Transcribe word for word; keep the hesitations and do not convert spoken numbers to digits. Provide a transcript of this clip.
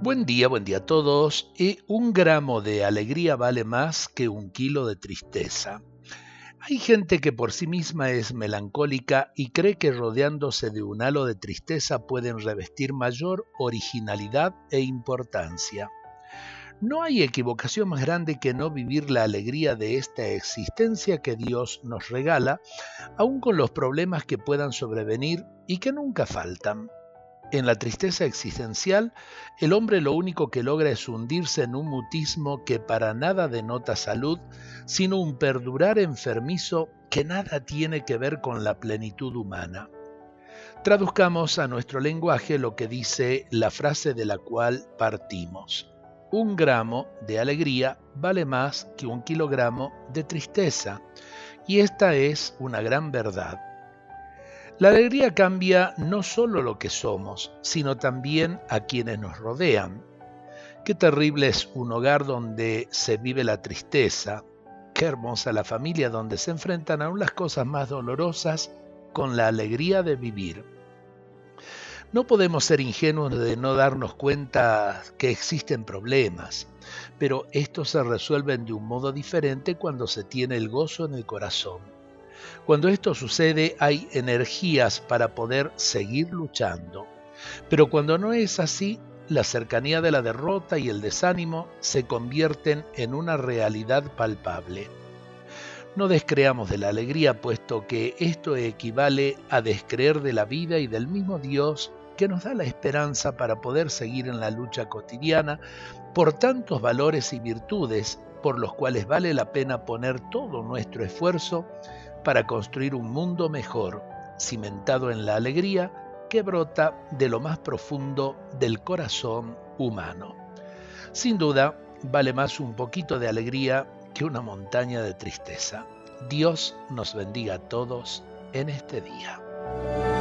Buen día, buen día a todos. Eh, un gramo de alegría vale más que un kilo de tristeza. Hay gente que por sí misma es melancólica y cree que rodeándose de un halo de tristeza pueden revestir mayor originalidad e importancia. No hay equivocación más grande que no vivir la alegría de esta existencia que Dios nos regala, aun con los problemas que puedan sobrevenir y que nunca faltan. En la tristeza existencial, el hombre lo único que logra es hundirse en un mutismo que para nada denota salud, sino un perdurar enfermizo que nada tiene que ver con la plenitud humana. Traduzcamos a nuestro lenguaje lo que dice la frase de la cual partimos. Un gramo de alegría vale más que un kilogramo de tristeza, y esta es una gran verdad. La alegría cambia no solo lo que somos, sino también a quienes nos rodean. Qué terrible es un hogar donde se vive la tristeza. Qué hermosa la familia donde se enfrentan aún las cosas más dolorosas con la alegría de vivir. No podemos ser ingenuos de no darnos cuenta que existen problemas, pero estos se resuelven de un modo diferente cuando se tiene el gozo en el corazón. Cuando esto sucede, hay energías para poder seguir luchando. Pero cuando no es así, la cercanía de la derrota y el desánimo se convierten en una realidad palpable. No descreamos de la alegría, puesto que esto equivale a descreer de la vida y del mismo Dios que nos da la esperanza para poder seguir en la lucha cotidiana por tantos valores y virtudes por los cuales vale la pena poner todo nuestro esfuerzo para construir un mundo mejor, cimentado en la alegría que brota de lo más profundo del corazón humano. Sin duda, vale más un poquito de alegría que una montaña de tristeza. Dios nos bendiga a todos en este día.